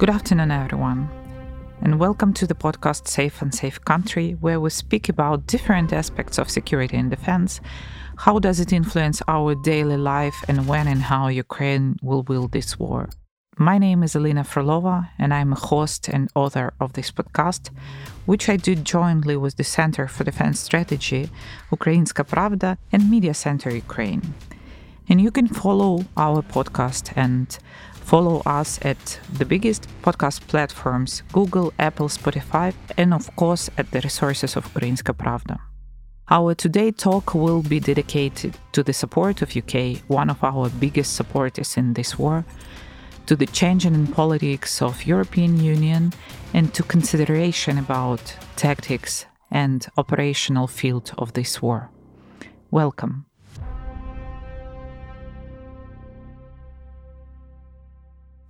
Good afternoon, everyone, and welcome to the podcast Safe and Safe Country, where we speak about different aspects of security and defense. How does it influence our daily life, and when and how Ukraine will wield this war? My name is Alina Frolova, and I'm a host and author of this podcast, which I do jointly with the Center for Defense Strategy, Ukrainska Pravda, and Media Center Ukraine. And you can follow our podcast and follow us at the biggest podcast platforms, Google, Apple, Spotify, and of course at the resources of Ukrainska Pravda. Our today talk will be dedicated to the support of UK, one of our biggest supporters in this war, to the changing in politics of European Union, and to consideration about tactics and operational field of this war. Welcome.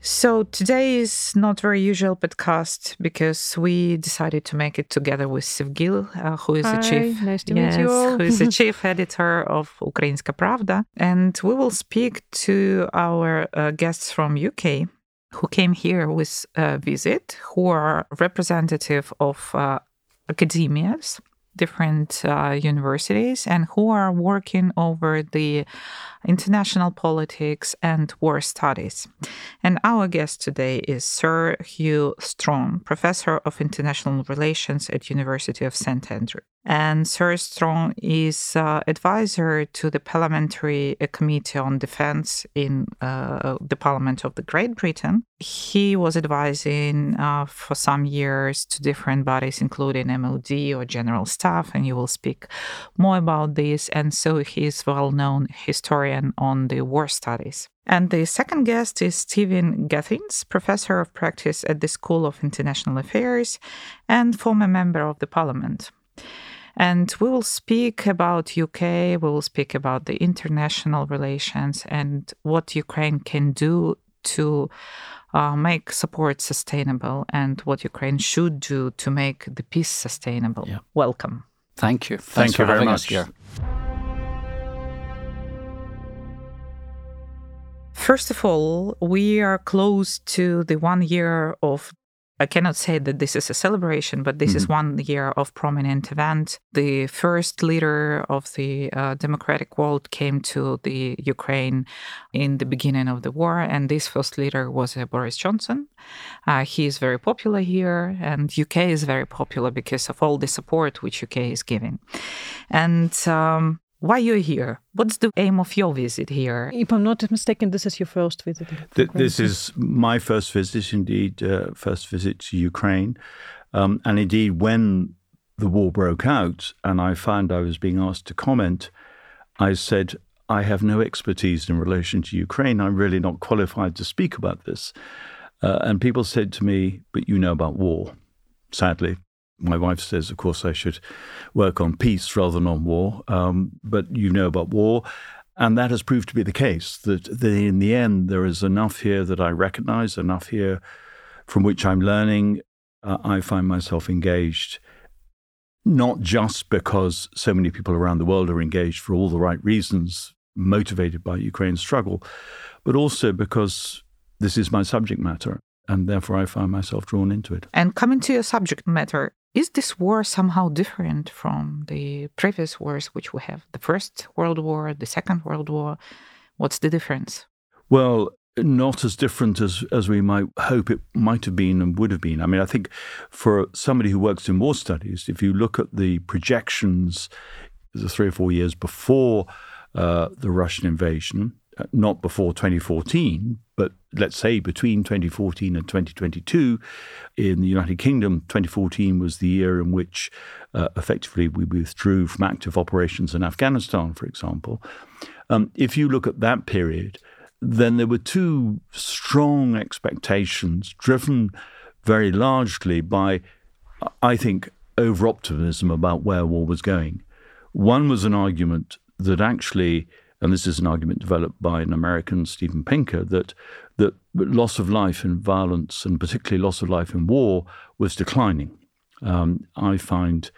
So today is not very usual podcast because we decided to make it together with Sevgil, who is the chief editor of Ukrainska Pravda, and we will speak to our guests from UK who came here with a visit, who are representative of academias, different universities, and who are working over the international politics and war studies. And our guest today is Sir Hew Strachan, Professor of International Relations at University of St. Andrews. And Sir Strachan is advisor to the Parliamentary Committee on Defense in the Parliament of the Great Britain. He was advising for some years to different bodies, including MOD or General Staff, and you will speak more about this. And so he is a well-known historian on the war studies. And the second guest is Stephen Gethins, Professor of Practice at the School of International Affairs and former member of the Parliament. And we will speak about UK, we will speak about the international relations and what Ukraine can do to make support sustainable and what Ukraine should do to make the peace sustainable. Yeah. Welcome. Thank you. Thank you very much. Here. First of all, we are close to the 1 year of, I cannot say that this is a celebration, but this is 1 year of prominent event. The first leader of the democratic world came to the Ukraine in the beginning of the war, and this first leader was Boris Johnson. He is very popular here, and UK is very popular because of all the support which UK is giving. And why you're here? What's the aim of your visit here? If I'm not mistaken, this is your first visit. This is my first visit, indeed, first visit to Ukraine. And indeed, when the war broke out and I found I was being asked to comment, I said, I have no expertise in relation to Ukraine. I'm really not qualified to speak about this. And people said to me, but you know about war, sadly. My wife says, of course, I should work on peace rather than on war, but you know about war. And that has proved to be the case, that in the end, there is enough here that I recognize, enough here from which I'm learning. I find myself engaged, not just because so many people around the world are engaged for all the right reasons, motivated by Ukraine's struggle, but also because this is my subject matter, and therefore I find myself drawn into it. And coming to your subject matter, is this war somehow different from the previous wars which we have? The First World War, the Second World War. What's the difference? Well, not as different as we might hope it might have been and would have been. I mean, I think for somebody who works in war studies, if you look at the projections the 3 or 4 years before the Russian invasion, not before 2014, but let's say between 2014 and 2022, in the United Kingdom, 2014 was the year in which effectively we withdrew from active operations in Afghanistan, for example. If you look at that period, then there were two strong expectations driven very largely by, I think, over-optimism about where war was going. One was an argument that actually, and this is an argument developed by an American, Stephen Pinker, that loss of life in violence, and particularly loss of life in war, was declining. I find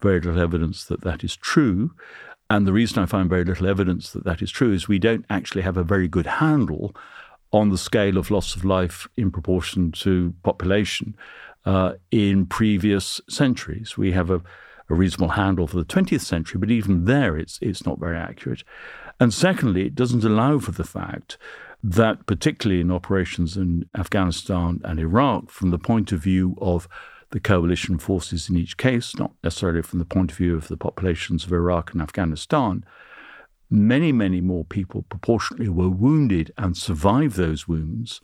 very little evidence that that is true. And the reason I find very little evidence that that is true is we don't actually have a very good handle on the scale of loss of life in proportion to population in previous centuries. We have a reasonable handle for the 20th century, but even there it's not very accurate. And secondly, it doesn't allow for the fact that, particularly in operations in Afghanistan and Iraq, from the point of view of the coalition forces in each case, not necessarily from the point of view of the populations of Iraq and Afghanistan, many, many more people proportionately were wounded and survived those wounds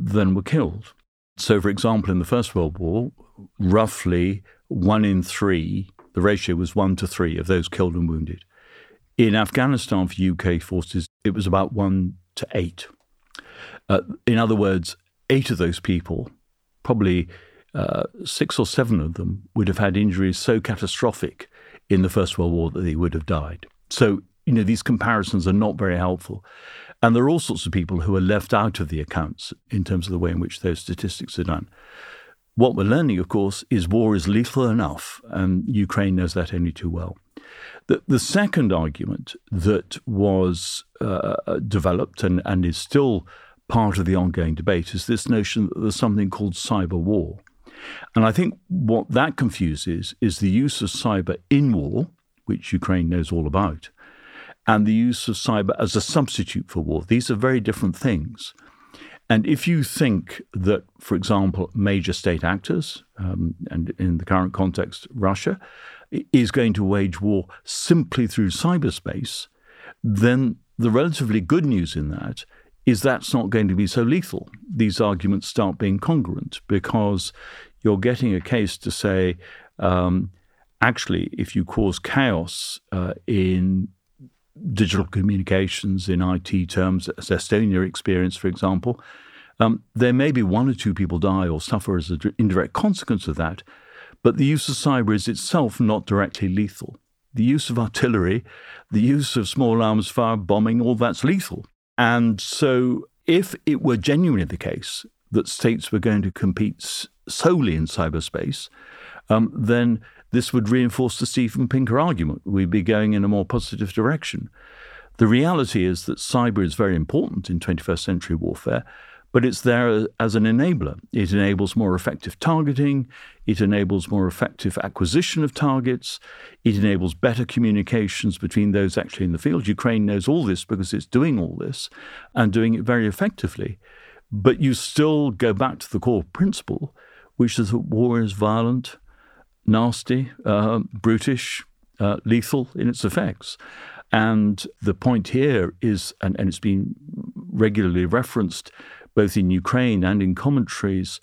than were killed. So, for example, in the First World War, roughly 1 in 3, the ratio was 1 to 3 of those killed and wounded. In Afghanistan for UK forces, it was about 1 to 8. In other words, 8 of those people, probably 6 or 7 of them, would have had injuries so catastrophic in the First World War that they would have died. So, you know, these comparisons are not very helpful. And there are all sorts of people who are left out of the accounts in terms of the way in which those statistics are done. What we're learning, of course, is war is lethal enough, and Ukraine knows that only too well. The second argument that was developed and is still part of the ongoing debate is this notion that there's something called cyber war. And I think what that confuses is the use of cyber in war, which Ukraine knows all about, and the use of cyber as a substitute for war. These are very different things. And if you think that, for example, major state actors, and in the current context, Russia, is going to wage war simply through cyberspace, then the relatively good news in that is that's not going to be so lethal. These arguments start being congruent because you're getting a case to say, actually, if you cause chaos in digital communications, in IT terms, as Estonia experienced, for example, there may be 1 or 2 people die or suffer as an indirect consequence of that, but the use of cyber is itself not directly lethal. The use of artillery, the use of small arms fire, bombing, all that's lethal. And so if it were genuinely the case that states were going to compete solely in cyberspace, then this would reinforce the Stephen Pinker argument. We'd be going in a more positive direction. The reality is that cyber is very important in 21st century warfare, but it's there as an enabler. It enables more effective targeting. It enables more effective acquisition of targets. It enables better communications between those actually in the field. Ukraine knows all this because it's doing all this and doing it very effectively. But you still go back to the core principle, which is that war is violent, nasty, brutish, lethal in its effects. And the point here is, and it's been regularly referenced both in Ukraine and in commentaries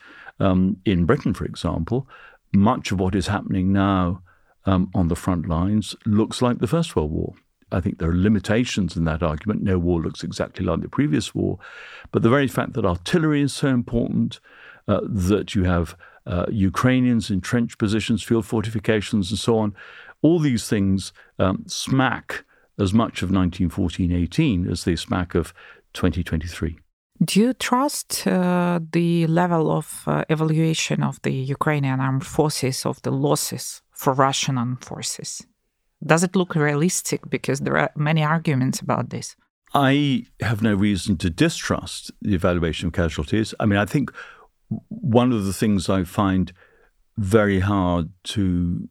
in Britain, for example, much of what is happening now on the front lines looks like the First World War. I think there are limitations in that argument. No war looks exactly like the previous war. But the very fact that artillery is so important, that you have Ukrainians in trench positions, field fortifications, and so on. All these things smack as much of 1914-18 as they smack of 2023. Do you trust the level of evaluation of the Ukrainian armed forces of the losses for Russian armed forces? Does it look realistic? Because there are many arguments about this. I have no reason to distrust the evaluation of casualties. I mean, I think one of the things I find very hard to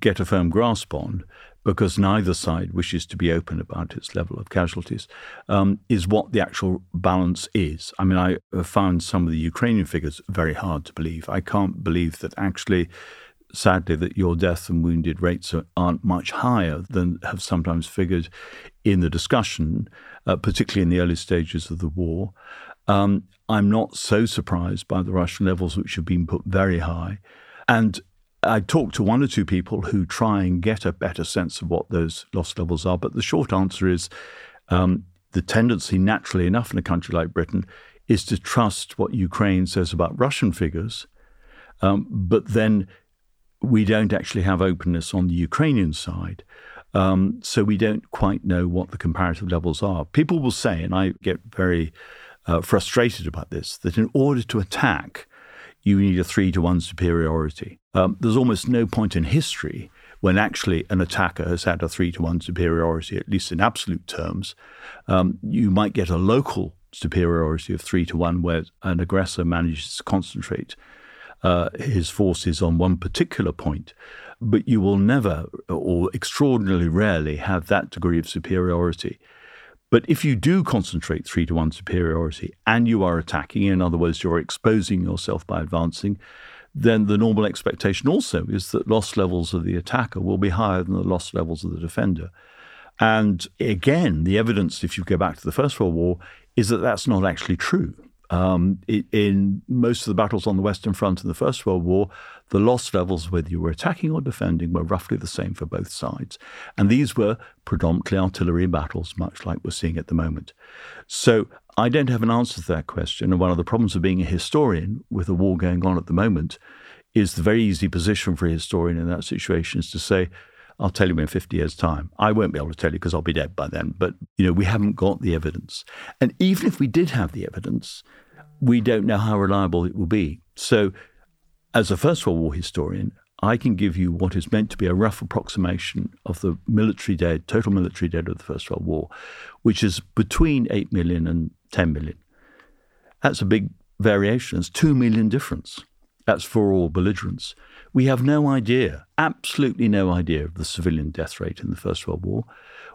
get a firm grasp on, because neither side wishes to be open about its level of casualties, is what the actual balance is. I mean, I have found some of the Ukrainian figures very hard to believe. I can't believe that actually, sadly, that your death and wounded rates aren't much higher than have sometimes figured in the discussion, particularly in the early stages of the war. I'm not so surprised by the Russian levels, which have been put very high. And I talked to 1 or 2 people who try and get a better sense of what those loss levels are. But the short answer is the tendency, naturally enough, in a country like Britain, is to trust what Ukraine says about Russian figures. But then we don't actually have openness on the Ukrainian side. So we don't quite know what the comparative levels are. People will say, and I get very frustrated about this, that in order to attack, you need a 3-to-1 superiority. There's almost no point in history when actually an attacker has had a 3-to-1 superiority, at least in absolute terms. You might get a local superiority of 3-1, where an aggressor manages to concentrate his forces on one particular point. But you will never, or extraordinarily rarely, have that degree of superiority. But if you do concentrate 3-1 superiority and you are attacking, in other words, you're exposing yourself by advancing, then the normal expectation also is that loss levels of the attacker will be higher than the loss levels of the defender. And again, the evidence, if you go back to the First World War, is that that's not actually true. In most of the battles on the Western Front in the First World War, the loss levels, whether you were attacking or defending, were roughly the same for both sides. And these were predominantly artillery battles, much like we're seeing at the moment. So I don't have an answer to that question. And one of the problems of being a historian with a war going on at the moment is the very easy position for a historian in that situation is to say, I'll tell you in 50 years' time. I won't be able to tell you because I'll be dead by then. But, you know, we haven't got the evidence. And even if we did have the evidence, we don't know how reliable it will be. So as a First World War historian, I can give you what is meant to be a rough approximation of the military dead, total military dead of the First World War, which is between 8 million and 10 million. That's a big variation. It's 2 million difference. That's for all belligerents. We have no idea, absolutely no idea, of the civilian death rate in the First World War.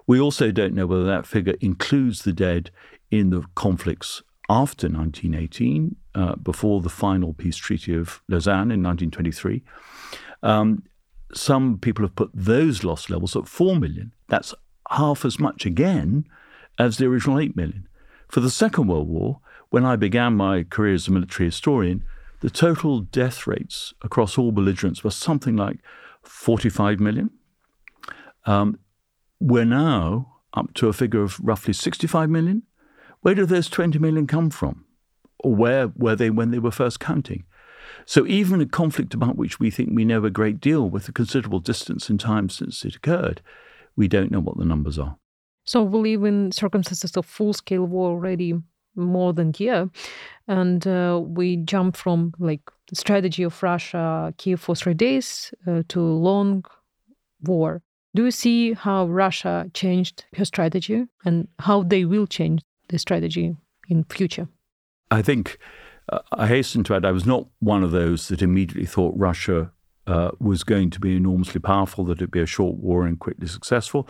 We also don't know whether that figure includes the dead in the conflicts after 1918, before the final peace treaty of Lausanne in 1923. Some people have put those loss levels at 4 million. That's half as much again as the original 8 million. For the Second World War, when I began my career as a military historian, the total death rates across all belligerents were something like 45 million. We're now up to a figure of roughly 65 million. Where did those 20 million come from? Or where were they when they were first counting? So even a conflict about which we think we know a great deal, with a considerable distance in time since it occurred, we don't know what the numbers are. So we live in circumstances of full-scale war already more than a year, and we jumped from like the strategy of Russia, Kiev for 3 days, to long war. Do you see how Russia changed her strategy and how they will change the strategy in future? I think, I hasten to add, I was not one of those that immediately thought Russia was going to be enormously powerful, that it'd be a short war and quickly successful,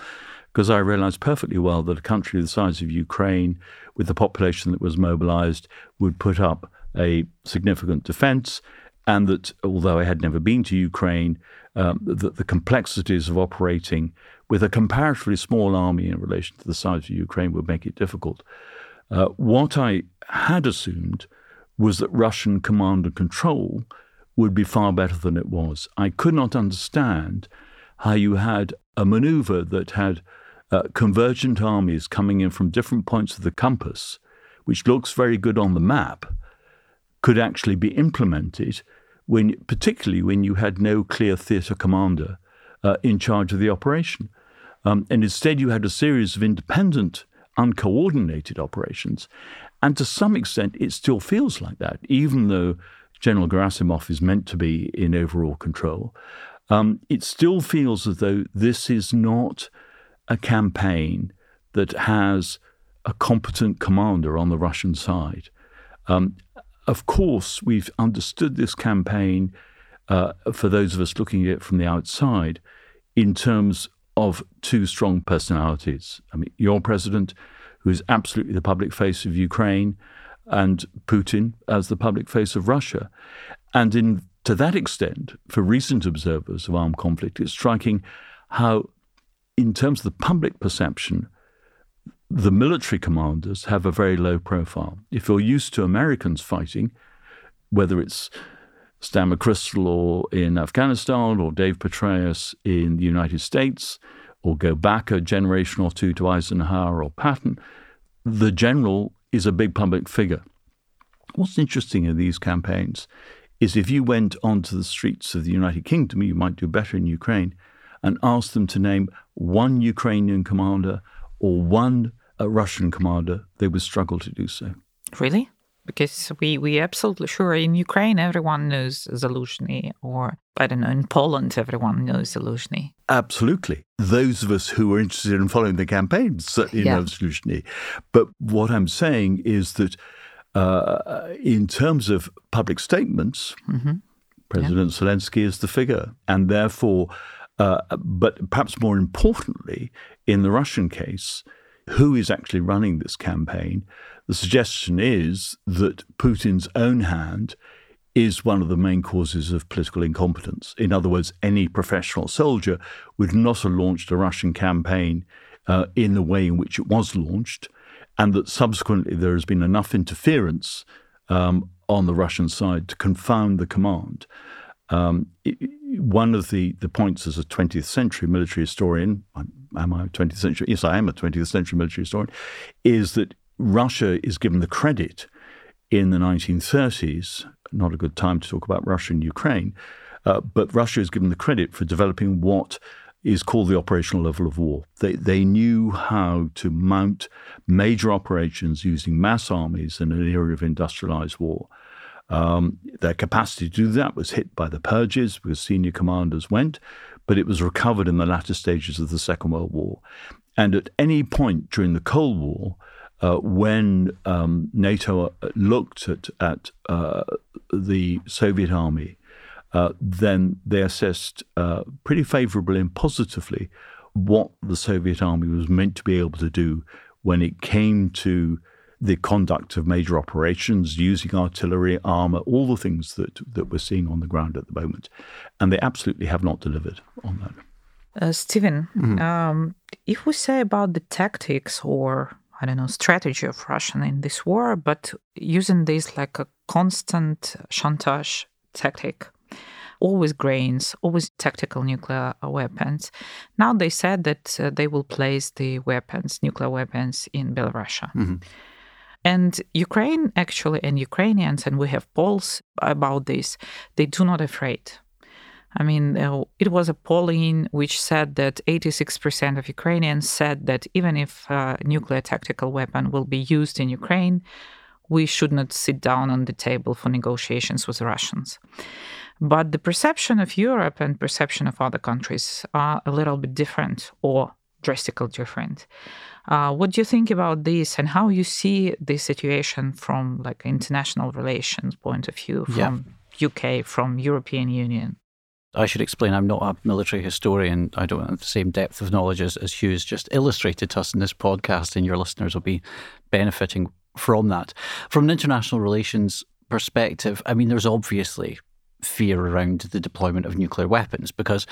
because I realized perfectly well that a country the size of Ukraine, with the population that was mobilized, would put up a significant defense, and that, although I had never been to Ukraine, that the complexities of operating with a comparatively small army in relation to the size of Ukraine would make it difficult. What I had assumed was that Russian command and control would be far better than it was. I could not understand how you had a maneuver that had convergent armies coming in from different points of the compass, which looks very good on the map, could actually be implemented, when, particularly when you had no clear theatre commander in charge of the operation. And instead you had a series of independent, uncoordinated operations. And to some extent, it still feels like that, even though General Gerasimov is meant to be in overall control. It still feels as though this is not a campaign that has a competent commander on the Russian side. Of course, we've understood this campaign, for those of us looking at it from the outside, in terms of two strong personalities. I mean, your president, who is absolutely the public face of Ukraine, and Putin as the public face of Russia. And to that extent, for recent observers of armed conflict, it's striking how, in terms of the public perception, the military commanders have a very low profile. If you're used to Americans fighting, whether it's Stan McChrystal or in Afghanistan, or Dave Petraeus in the United States, or go back a generation or two to Eisenhower or Patton, the general is a big public figure. What's interesting in these campaigns is if you went onto the streets of the United Kingdom, you might do better in Ukraine, and asked them to name one Ukrainian commander or one Russian commander, they would struggle to do so. Really? Because we absolutely sure in Ukraine, everyone knows Zaluzhny, or I don't know, in Poland, everyone knows Zaluzhny. Absolutely. Those of us who are interested in following the campaign certainly know Zaluzhny. But what I'm saying is that in terms of public statements, President Zelensky is the figure. And therefore, but perhaps more importantly, in the Russian case, who is actually running this campaign? The suggestion is that Putin's own hand is one of the main causes of political incompetence. In other words, any professional soldier would not have launched a Russian campaign in the way in which it was launched, and that subsequently there has been enough interference on the Russian side to confound the command. One of the points as a 20th century military historian, am I a 20th century? Yes, I am a 20th century military historian, is that Russia is given the credit in the 1930s, not a good time to talk about Russia and Ukraine, but Russia is given the credit for developing what is called the operational level of war. They knew how to mount major operations using mass armies in an era of industrialized war. Their capacity to do that was hit by the purges because senior commanders went, but it was recovered in the latter stages of the Second World War. And at any point during the Cold War, when NATO looked at the Soviet army, then they assessed pretty favorably and positively what the Soviet army was meant to be able to do when it came to the conduct of major operations using artillery, armor, all the things that we're seeing on the ground at the moment. And they absolutely have not delivered on that. Stephen, if we say about the tactics or, I don't know, strategy of Russia in this war, but using this like a constant chantage tactic, always grains, always tactical nuclear weapons. Now they said that they will place the weapons, nuclear weapons in Belarus. And Ukraine, actually, and Ukrainians, and we have polls about this, they do not afraid. I mean, it was a polling which said that 86% of Ukrainians said that even if a nuclear tactical weapon will be used in Ukraine, we should not sit down on the table for negotiations with the Russians. But the perception of Europe and perception of other countries are a little bit different, or drastically different. What do you think about this, and how you see the situation from like international relations point of view, from UK, from European Union? I should explain I'm not a military historian. I don't have the same depth of knowledge as Hugh's just illustrated to us in this podcast, and your listeners will be benefiting from that. From an international relations perspective, I mean, there's obviously fear around the deployment of nuclear weapons, because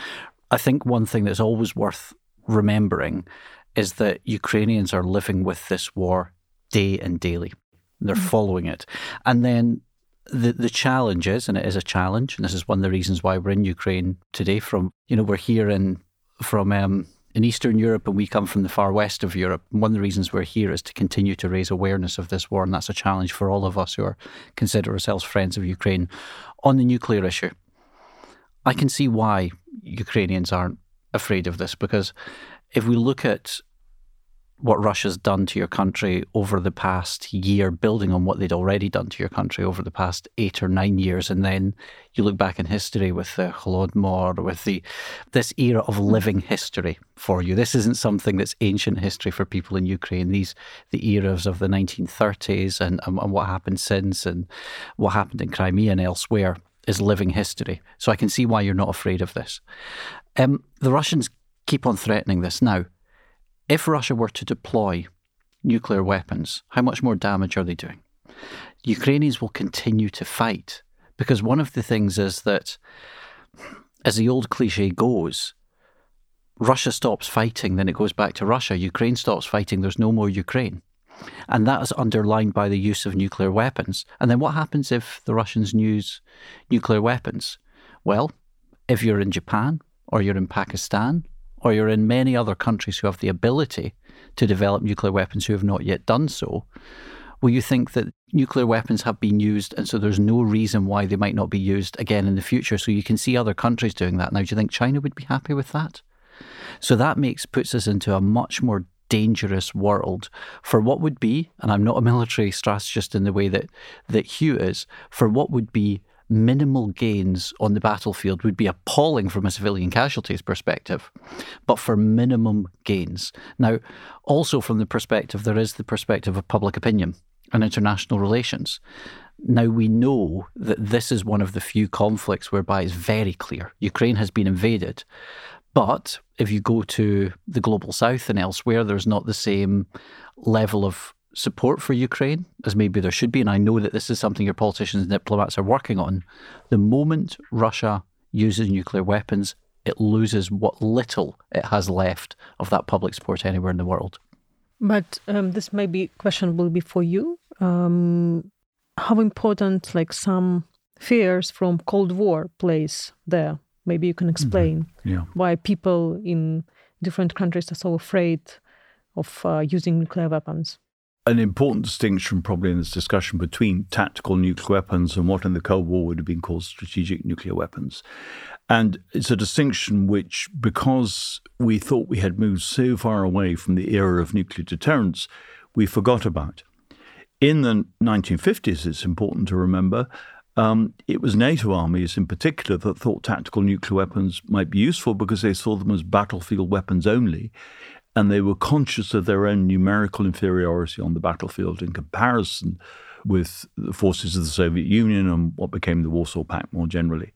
I think one thing that's always worth remembering is that Ukrainians are living with this war day and daily. They're following it. And then the challenge is, and it is a challenge, and this is one of the reasons why we're in Ukraine today from, you know, we're here in Eastern Europe, and we come from the far west of Europe. And one of the reasons we're here is to continue to raise awareness of this war, and that's a challenge for all of us who consider ourselves friends of Ukraine. On the nuclear issue, I can see why Ukrainians aren't afraid of this, because if we look at what Russia's done to your country over the past year, building on what they'd already done to your country over the past 8 or 9 years, and then you look back in history with the Holodomor, with this era of living history for you. This isn't something that's ancient history for people in Ukraine. The eras of the 1930s and what happened since, and what happened in Crimea and elsewhere is living history. So I can see why you're not afraid of this. The Russians keep on threatening this. Now, if Russia were to deploy nuclear weapons, how much more damage are they doing? Ukrainians will continue to fight, because one of the things is that, as the old cliche goes, Russia stops fighting, then it goes back to Russia. Ukraine stops fighting, there's no more Ukraine. And that is underlined by the use of nuclear weapons. And then what happens if the Russians use nuclear weapons? Well, if you're in Japan, or you're in Pakistan, or you're in many other countries who have the ability to develop nuclear weapons who have not yet done so, well, you think that nuclear weapons have been used, and so there's no reason why they might not be used again in the future. So you can see other countries doing that now. Do you think China would be happy with that? So that puts us into a much more dangerous world for what would be, and I'm not a military strategist in the way that Hugh is, for what would be minimal gains on the battlefield would be appalling from a civilian casualties perspective, but for minimum gains. Now, also from the perspective, there is the perspective of public opinion and international relations. Now, we know that this is one of the few conflicts whereby it's very clear Ukraine has been invaded. But if you go to the global south and elsewhere, there's not the same level of support for Ukraine as maybe there should be. And I know that this is something your politicians and diplomats are working on. The moment Russia uses nuclear weapons, it loses what little it has left of that public support anywhere in the world. But this may be questionable before you. How important, some fears from Cold War plays there? Maybe you can explain why people in different countries are so afraid of using nuclear weapons. An important distinction probably in this discussion between tactical nuclear weapons and what in the Cold War would have been called strategic nuclear weapons. And it's a distinction which, because we thought we had moved so far away from the era of nuclear deterrence, we forgot about. In the 1950s, it's important to remember, it was NATO armies in particular that thought tactical nuclear weapons might be useful because they saw them as battlefield weapons only, and they were conscious of their own numerical inferiority on the battlefield in comparison with the forces of the Soviet Union and what became the Warsaw Pact more generally.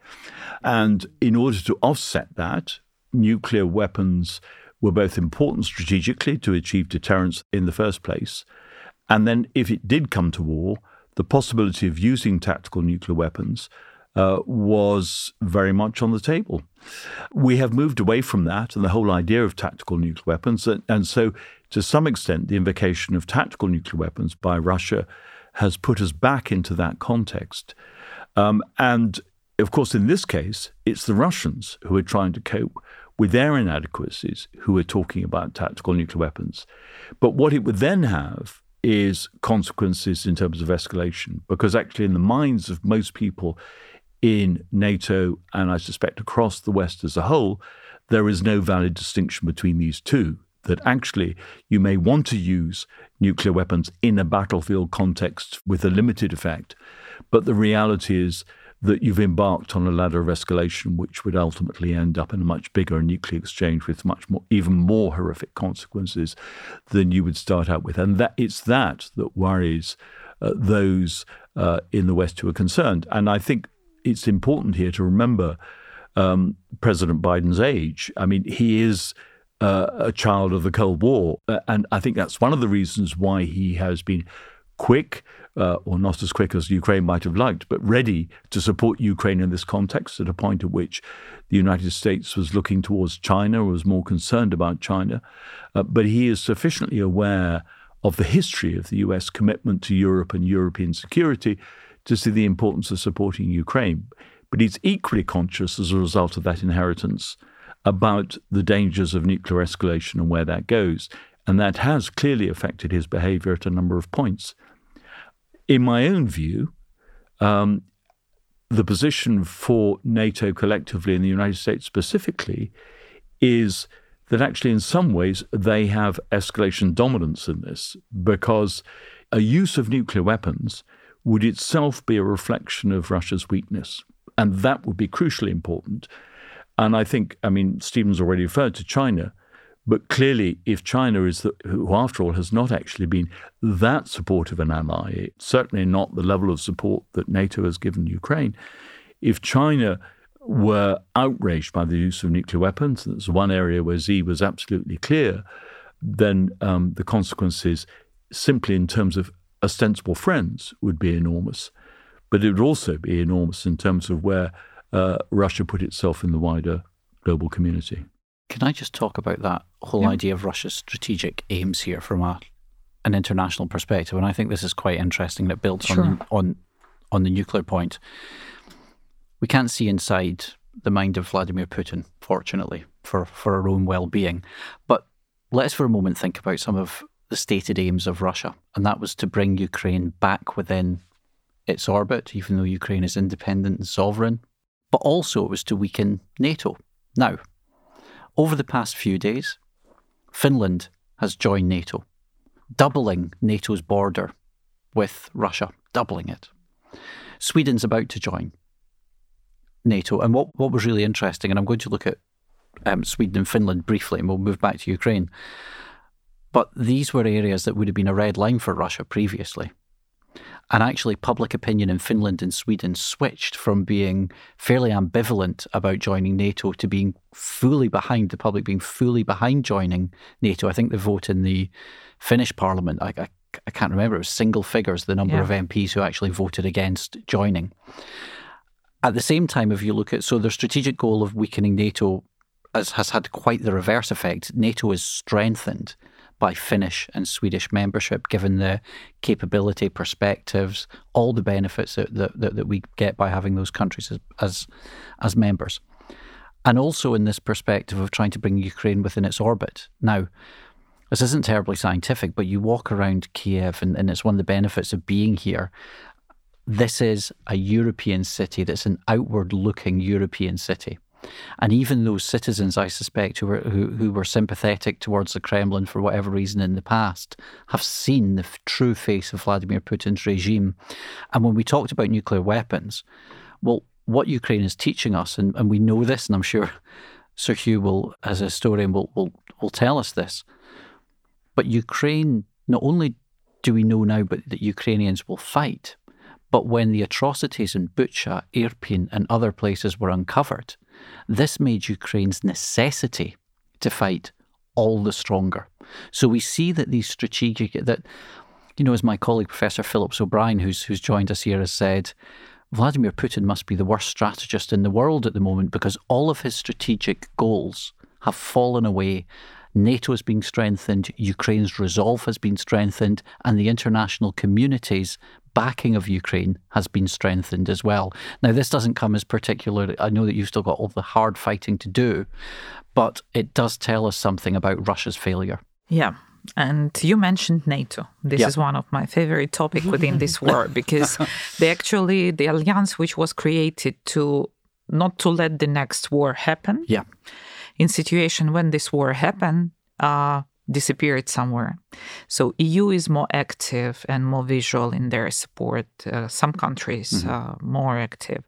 And in order to offset that, nuclear weapons were both important strategically to achieve deterrence in the first place, and then if it did come to war, the possibility of using tactical nuclear weapons was very much on the table. We have moved away from that and the whole idea of tactical nuclear weapons. And so, to some extent, the invocation of tactical nuclear weapons by Russia has put us back into that context. And, of course, in this case, it's the Russians who are trying to cope with their inadequacies who are talking about tactical nuclear weapons. But what it would then have is consequences in terms of escalation, because actually in the minds of most people in NATO, and I suspect across the West as a whole, there is no valid distinction between these two, that actually you may want to use nuclear weapons in a battlefield context with a limited effect, but the reality is that you've embarked on a ladder of escalation which would ultimately end up in a much bigger nuclear exchange with even more horrific consequences than you would start out with. And that worries those in the West who are concerned. And I think it's important here to remember President Biden's age. I mean, he is a child of the Cold War. And I think that's one of the reasons why he has been quick, or not as quick as Ukraine might have liked, but ready to support Ukraine in this context at a point at which the United States was looking towards China, or was more concerned about China. But he is sufficiently aware of the history of the US commitment to Europe and European security to see the importance of supporting Ukraine. But he's equally conscious as a result of that inheritance about the dangers of nuclear escalation and where that goes. And that has clearly affected his behavior at a number of points. In my own view, the position for NATO collectively and the United States specifically is that actually in some ways they have escalation dominance in this, because a use of nuclear weapons would itself be a reflection of Russia's weakness. And that would be crucially important. And I think, Stephen's already referred to China, but clearly, if China is, who after all has not actually been that supportive an ally, certainly not the level of support that NATO has given Ukraine, if China were outraged by the use of nuclear weapons, and that's one area where Xi was absolutely clear, then the consequences simply in terms of ostensible friends would be enormous. But it would also be enormous in terms of where Russia put itself in the wider global community. Can I just talk about that whole idea of Russia's strategic aims here from an international perspective? And I think this is quite interesting, and it builds on the nuclear point. We can't see inside the mind of Vladimir Putin, fortunately, for our own well-being. But let's for a moment think about some of the stated aims of Russia, and that was to bring Ukraine back within its orbit, even though Ukraine is independent and sovereign. But also it was to weaken NATO. Now, over the past few days, Finland has joined NATO, doubling NATO's border with Russia, doubling it. Sweden's about to join NATO. And what was really interesting, and I'm going to look at Sweden and Finland briefly, and we'll move back to Ukraine. But these were areas that would have been a red line for Russia previously. And actually, public opinion in Finland and Sweden switched from being fairly ambivalent about joining NATO to being fully behind, the public being fully behind joining NATO. I think the vote in the Finnish parliament, I can't remember, it was single figures, the number of MPs who actually voted against joining. At the same time, if you look at, so their strategic goal of weakening NATO has had quite the reverse effect. NATO is strengthened by Finnish and Swedish membership, given the capability, perspectives, all the benefits that we get by having those countries as members. And also in this perspective of trying to bring Ukraine within its orbit. Now, this isn't terribly scientific, but you walk around Kiev, and it's one of the benefits of being here. This is a European city that's an outward-looking European city. And even those citizens, I suspect, who were sympathetic towards the Kremlin for whatever reason in the past, have seen the true face of Vladimir Putin's regime. And when we talked about nuclear weapons, well, what Ukraine is teaching us, and we know this, and I'm sure Sir Hew will, as a historian, will tell us this. But Ukraine, not only do we know now, but that Ukrainians will fight, but when the atrocities in Bucha, Irpin, and other places were uncovered, this made Ukraine's necessity to fight all the stronger. So we see that these strategic, that, you know, as my colleague Professor Phillips O'Brien, who's joined us here, has said, Vladimir Putin must be the worst strategist in the world at the moment because all of his strategic goals have fallen away. NATO is being strengthened, Ukraine's resolve has been strengthened, and the international community's backing of Ukraine has been strengthened as well. Now, this doesn't come as particularly, I know that you've still got all the hard fighting to do, but it does tell us something about Russia's failure. Yeah. And you mentioned NATO. This is one of my favorite topics within this war, because the alliance which was created to not to let the next war happen, in situation when this war happened, disappeared somewhere. So EU is more active and more visual in their support. Some countries more active.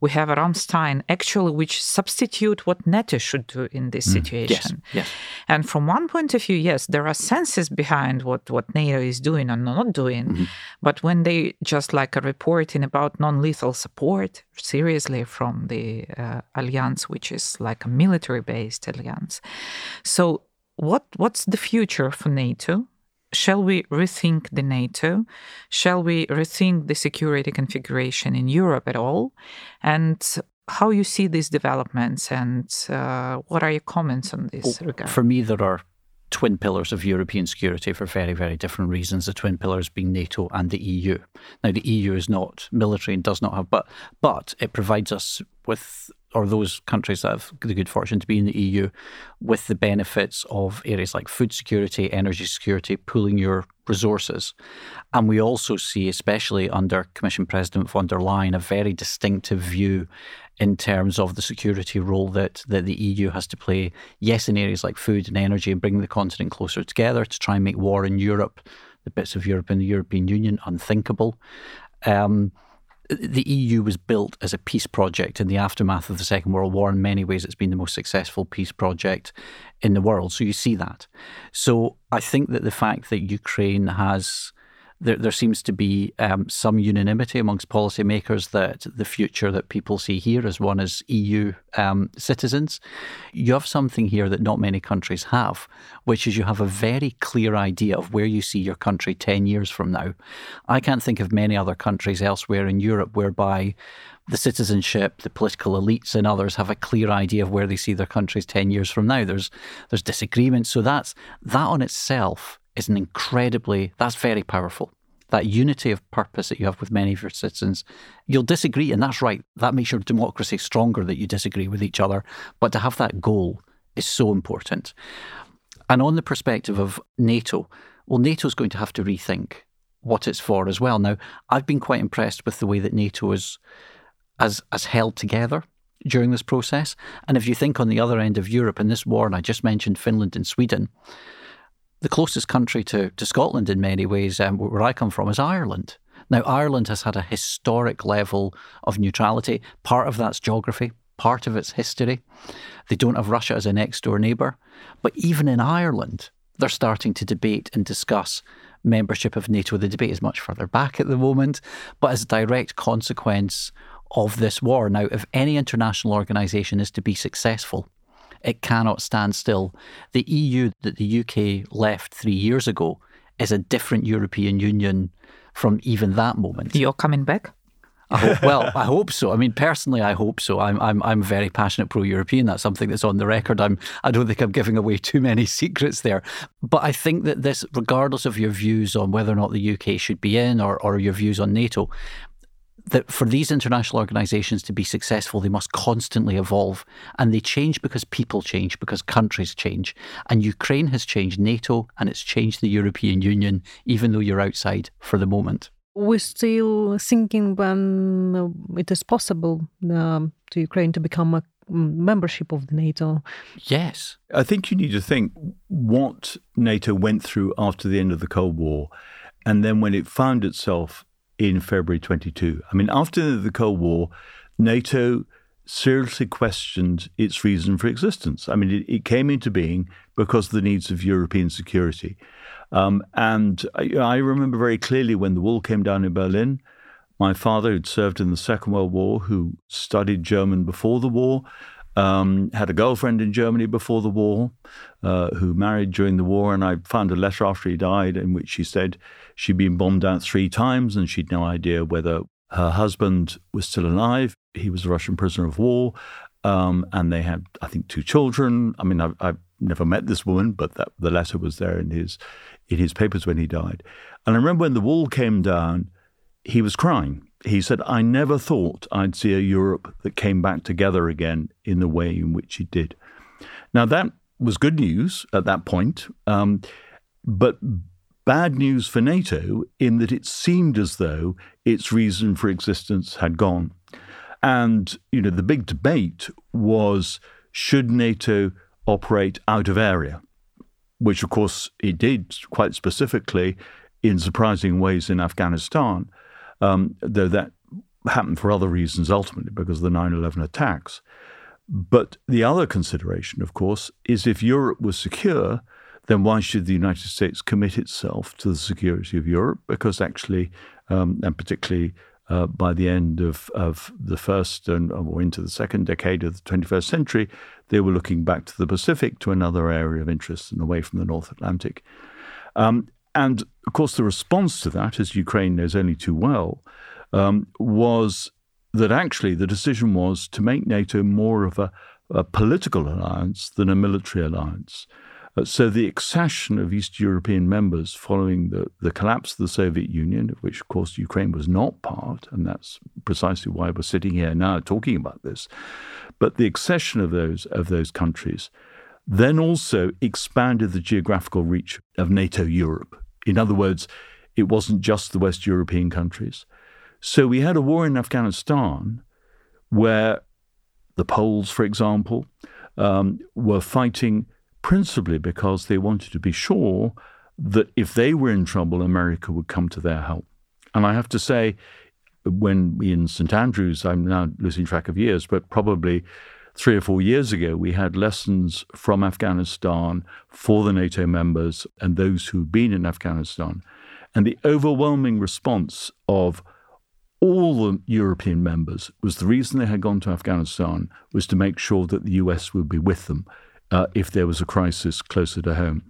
We have Ramstein, actually, which substitute what NATO should do in this situation. Yes. And from one point of view, yes, there are senses behind what NATO is doing and not doing. But when they just like a reporting about non-lethal support, seriously, from the alliance, which is like a military-based alliance. So What's the future for NATO? Shall we rethink the NATO? Shall we rethink the security configuration in Europe at all? And how you see these developments, and what are your comments on this regard? For me, there are twin pillars of European security for very, very different reasons, the twin pillars being NATO and the EU. Now, the EU is not military and does not have, but it provides us with, or those countries that have the good fortune to be in the EU, with the benefits of areas like food security, energy security, pooling your resources. And we also see, especially under Commission President von der Leyen, a very distinctive view in terms of the security role that the EU has to play, yes, in areas like food and energy, and bringing the continent closer together to try and make war in Europe, the bits of Europe and the European Union, unthinkable. The EU was built as a peace project in the aftermath of the Second World War. In many ways, it's been the most successful peace project in the world. So you see that. So I think that the fact that Ukraine has, there seems to be some unanimity amongst policymakers that the future that people see here is one as EU citizens. You have something here that not many countries have, which is you have a very clear idea of where you see your country 10 years from now. I can't think of many other countries elsewhere in Europe whereby the citizenship, the political elites and others have a clear idea of where they see their countries 10 years from now. There's disagreements. So that on itself is an incredibly, that's very powerful. That unity of purpose that you have with many of your citizens. You'll disagree, and that's right. That makes your democracy stronger, that you disagree with each other. But to have that goal is so important. And on the perspective of NATO, well, NATO's going to have to rethink what it's for as well. Now, I've been quite impressed with the way that NATO is as held together during this process. And if you think on the other end of Europe in this war, and I just mentioned Finland and Sweden, The closest country to Scotland in many ways, where I come from, is Ireland. Now, Ireland has had a historic level of neutrality. Part of that's geography, part of it's history. They don't have Russia as a next-door neighbour. But even in Ireland, they're starting to debate and discuss membership of NATO. The debate is much further back at the moment, but as a direct consequence of this war. Now, if any international organisation is to be successful, it cannot stand still. The EU that the UK left 3 years ago is a different European Union from even that moment. You're coming back? I hope so. I mean, personally, I hope so. I'm very passionate pro-European. That's something that's on the record. I don't think I'm giving away too many secrets there. But I think that this, regardless of your views on whether or not the UK should be in or your views on NATO, that for these international organisations to be successful, they must constantly evolve. And they change because people change, because countries change. And Ukraine has changed NATO and it's changed the European Union, even though you're outside for the moment. We're still thinking when it is possible to Ukraine to become a membership of the NATO. Yes. I think you need to think what NATO went through after the end of the Cold War and then when it found itself in February 22. I mean, after the Cold War, NATO seriously questioned its reason for existence. I mean, it came into being because of the needs of European security. And I remember very clearly when the wall came down in Berlin, my father, who'd served in the Second World War, who studied German before the war, had a girlfriend in Germany before the war, who married during the war. And I found a letter after he died in which she said she'd been bombed out 3 times and she'd no idea whether her husband was still alive. He was a Russian prisoner of war. And they had, I think, 2 children. I mean, I've never met this woman, but the letter was there in his papers when he died. And I remember when the wall came down, he was crying. He said, I never thought I'd see a Europe that came back together again in the way in which it did. Now, that was good news at that point, but bad news for NATO in that it seemed as though its reason for existence had gone. And, you know, the big debate was, should NATO operate out of area? Which, of course, it did quite specifically in surprising ways in Afghanistan. Though that happened for other reasons ultimately because of the 9/11 attacks. But the other consideration, of course, is if Europe was secure, then why should the United States commit itself to the security of Europe? Because actually, and particularly by the end of the first or into the second decade of the 21st century, they were looking back to the Pacific, to another area of interest and away from the North Atlantic. And, of course, the response to that, as Ukraine knows only too well, was that actually the decision was to make NATO more of a political alliance than a military alliance. So the accession of East European members following the collapse of the Soviet Union, of which, of course, Ukraine was not part, and that's precisely why we're sitting here now talking about this, but the accession of those countries then also expanded the geographical reach of NATO Europe. In other words, it wasn't just the West European countries. So we had a war in Afghanistan where the Poles, for example, were fighting principally because they wanted to be sure that if they were in trouble, America would come to their help. And I have to say, when we in St. Andrews, I'm now losing track of years, but probably 3 or 4 years ago, we had lessons from Afghanistan for the NATO members and those who've been in Afghanistan. And the overwhelming response of all the European members was the reason they had gone to Afghanistan was to make sure that the US would be with them if there was a crisis closer to home.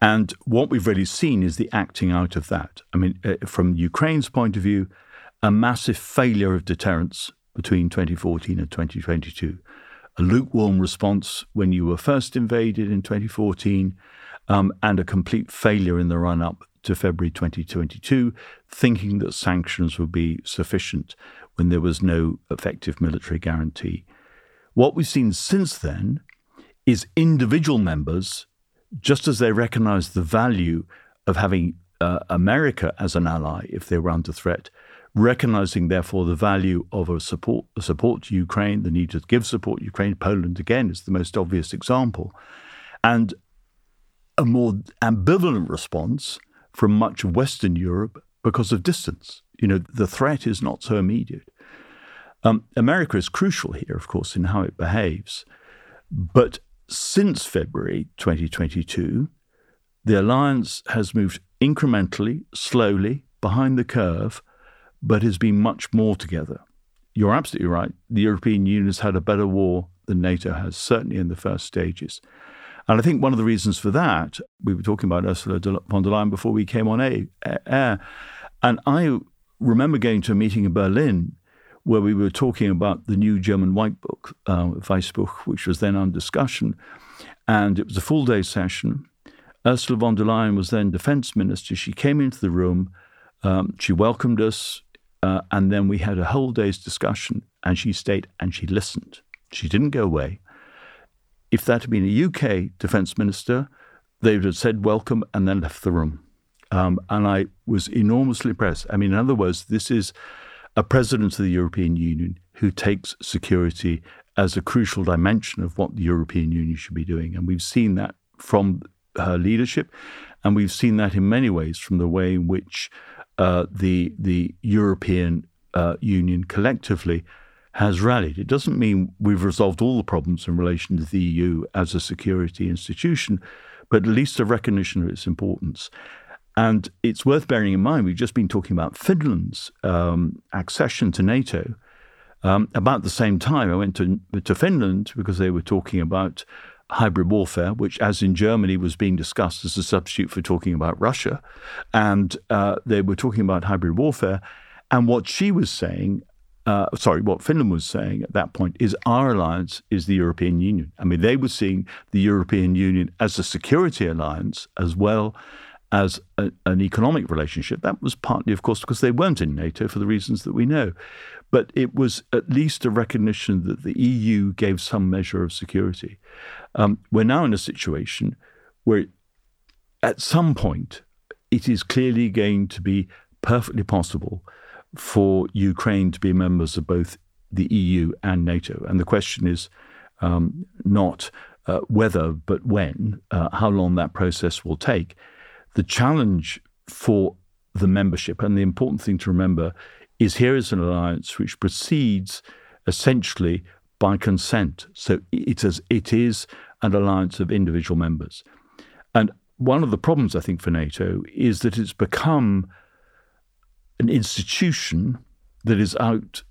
And what we've really seen is the acting out of that. I mean, from Ukraine's point of view, a massive failure of deterrence between 2014 and 2022. A lukewarm response when you were first invaded in 2014 and a complete failure in the run-up to February 2022, thinking that sanctions would be sufficient when there was no effective military guarantee. What we've seen since then is individual members, just as they recognize the value of having America as an ally if they were under threat, recognizing, therefore, the value of a support to Ukraine, the need to give support to Ukraine. Poland, again, is the most obvious example. And a more ambivalent response from much of Western Europe because of distance. You know, the threat is not so immediate. America is crucial here, of course, in how it behaves. But since February 2022, the alliance has moved incrementally, slowly, behind the curve, but has been much more together. You're absolutely right. The European Union has had a better war than NATO has, certainly in the first stages. And I think one of the reasons for that, we were talking about Ursula von der Leyen before we came on air, and I remember going to a meeting in Berlin where we were talking about the new German White Book, Weißbuch, which was then under discussion. And it was a full-day session. Ursula von der Leyen was then defense minister. She came into the room, she welcomed us, and then we had a whole day's discussion, and she stayed and she listened. She didn't go away. If that had been a UK defense minister, they would have said welcome and then left the room. And I was enormously impressed. I mean, in other words, this is a president of the European Union who takes security as a crucial dimension of what the European Union should be doing. And we've seen that from her leadership, and we've seen that in many ways from the way in which the European Union collectively has rallied. It doesn't mean we've resolved all the problems in relation to the EU as a security institution, but at least a recognition of its importance. And it's worth bearing in mind, we've just been talking about Finland's accession to NATO. About the same time, I went to Finland because they were talking about hybrid warfare, which, as in Germany, was being discussed as a substitute for talking about Russia. And they were talking about hybrid warfare. And what she was saying, what Finland was saying at that point is our alliance is the European Union. I mean, they were seeing the European Union as a security alliance as well as an economic relationship. That was partly, of course, because they weren't in NATO for the reasons that we know. But it was at least a recognition that the EU gave some measure of security. We're now in a situation where at some point it is clearly going to be perfectly possible for Ukraine to be members of both the EU and NATO. And the question is not whether, but when, how long that process will take. The challenge for the membership, and the important thing to remember, is here is an alliance which proceeds essentially by consent. So it is an alliance of individual members. And one of the problems, I think, for NATO is that it's become an institution that is out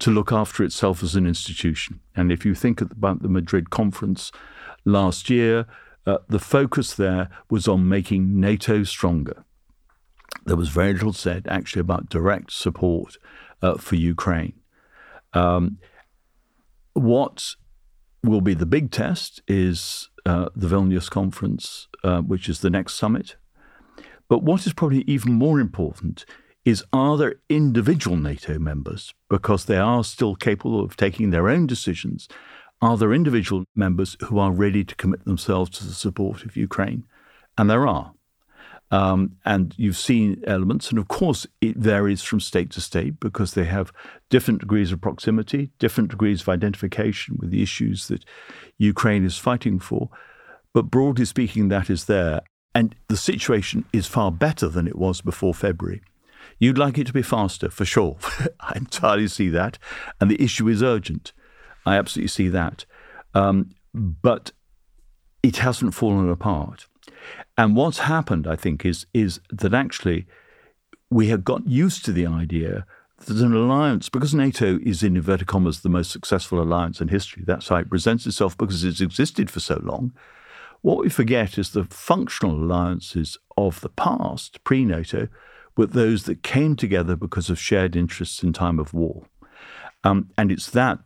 to look after itself as an institution. And if you think about the Madrid conference last year, the focus there was on making NATO stronger. There was very little said, actually, about direct support for Ukraine. What will be the big test is the Vilnius conference, which is the next summit. But what is probably even more important is, are there individual NATO members, because they are still capable of taking their own decisions, are there individual members who are ready to commit themselves to the support of Ukraine? And there are. And you've seen elements, and of course it varies from state to state because they have different degrees of proximity, different degrees of identification with the issues that Ukraine is fighting for. But broadly speaking, that is there. And the situation is far better than it was before February. You'd like it to be faster, for sure. I entirely see that. And the issue is urgent. I absolutely see that. But it hasn't fallen apart. And what's happened, I think, is that actually we have got used to the idea that an alliance, because NATO is, in inverted commas, the most successful alliance in history, that's how it presents itself because it's existed for so long. What we forget is the functional alliances of the past, pre-NATO, were those that came together because of shared interests in time of war. And it's that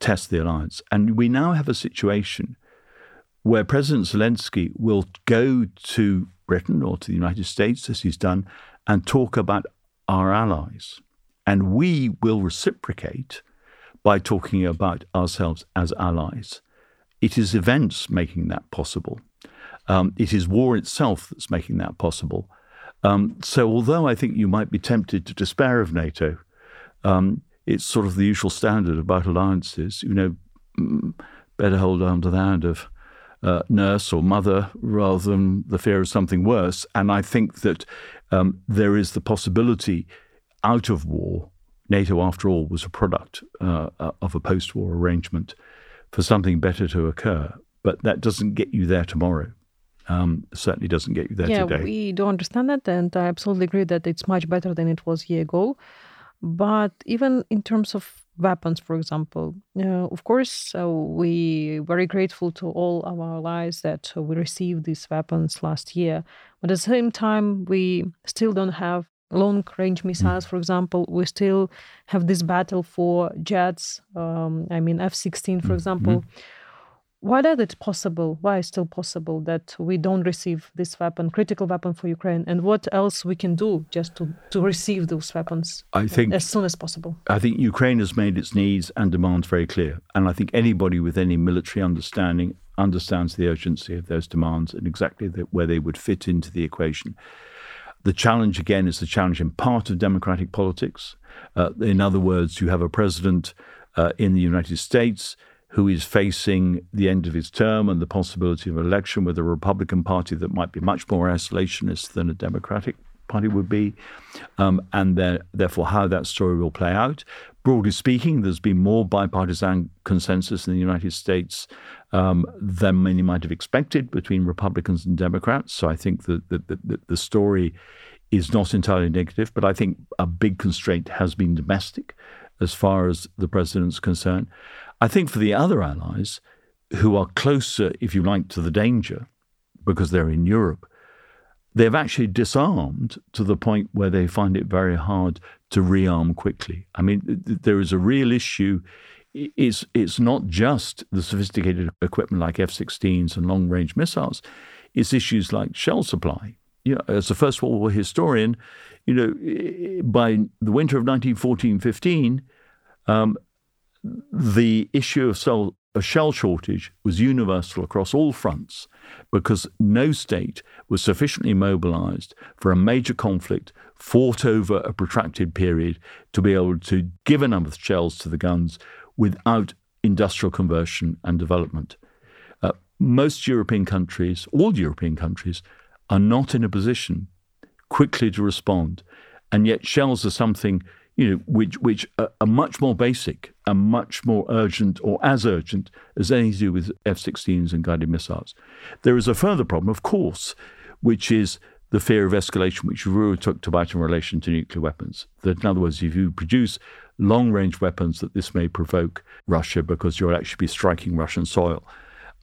tests the alliance. And we now have a situation where President Zelensky will go to Britain or to the United States, as he's done, and talk about our allies. And we will reciprocate by talking about ourselves as allies. It is events making that possible. It is war itself that's making that possible. So although I think you might be tempted to despair of NATO, it's sort of the usual standard about alliances, you know, better hold on to the hand of nurse or mother rather than the fear of something worse. And I think that there is the possibility out of war, NATO after all was a product of a post-war arrangement, for something better to occur. But that doesn't get you there tomorrow. Certainly doesn't get you there today. Yeah, we do understand that, and I absolutely agree that it's much better than it was a year ago. But even in terms of weapons, for example, of course, we very grateful to all our allies that we received these weapons last year. But at the same time, we still don't have long-range missiles, for example. We still have this battle for jets, F-16, for example. Why is it possible? Why is it still possible that we don't receive this weapon, critical weapon for Ukraine? And what else we can do just to receive those weapons as soon as possible? I think Ukraine has made its needs and demands very clear. And I think anybody with any military understanding understands the urgency of those demands and exactly where they would fit into the equation. The challenge, again, is the challenge in part of democratic politics. In other words, you have a president in the United States who is facing the end of his term and the possibility of an election with a Republican Party that might be much more isolationist than a Democratic Party would be, and therefore how that story will play out. Broadly speaking, there's been more bipartisan consensus in the United States than many might have expected between Republicans and Democrats. So I think that the story is not entirely negative, but I think a big constraint has been domestic as far as the president's concerned. I think for the other allies who are closer, if you like, to the danger because they're in Europe, they've actually disarmed to the point where they find it very hard to rearm quickly. I mean, there is a real issue. It's not just the sophisticated equipment like F-16s and long-range missiles. It's issues like shell supply. You know, as a First World War historian, you know, by the winter of 1914-15, the issue of shell shortage was universal across all fronts because no state was sufficiently mobilized for a major conflict fought over a protracted period to be able to give a number of shells to the guns without industrial conversion and development. Most European countries, all European countries, are not in a position quickly to respond. And yet shells are something, you know, which are much more basic and much more urgent, or as urgent as anything to do with F-16s and guided missiles. There is a further problem, of course, which is the fear of escalation, which Ruru talked about in relation to nuclear weapons. That, in other words, if you produce long-range weapons, that this may provoke Russia because you'll actually be striking Russian soil.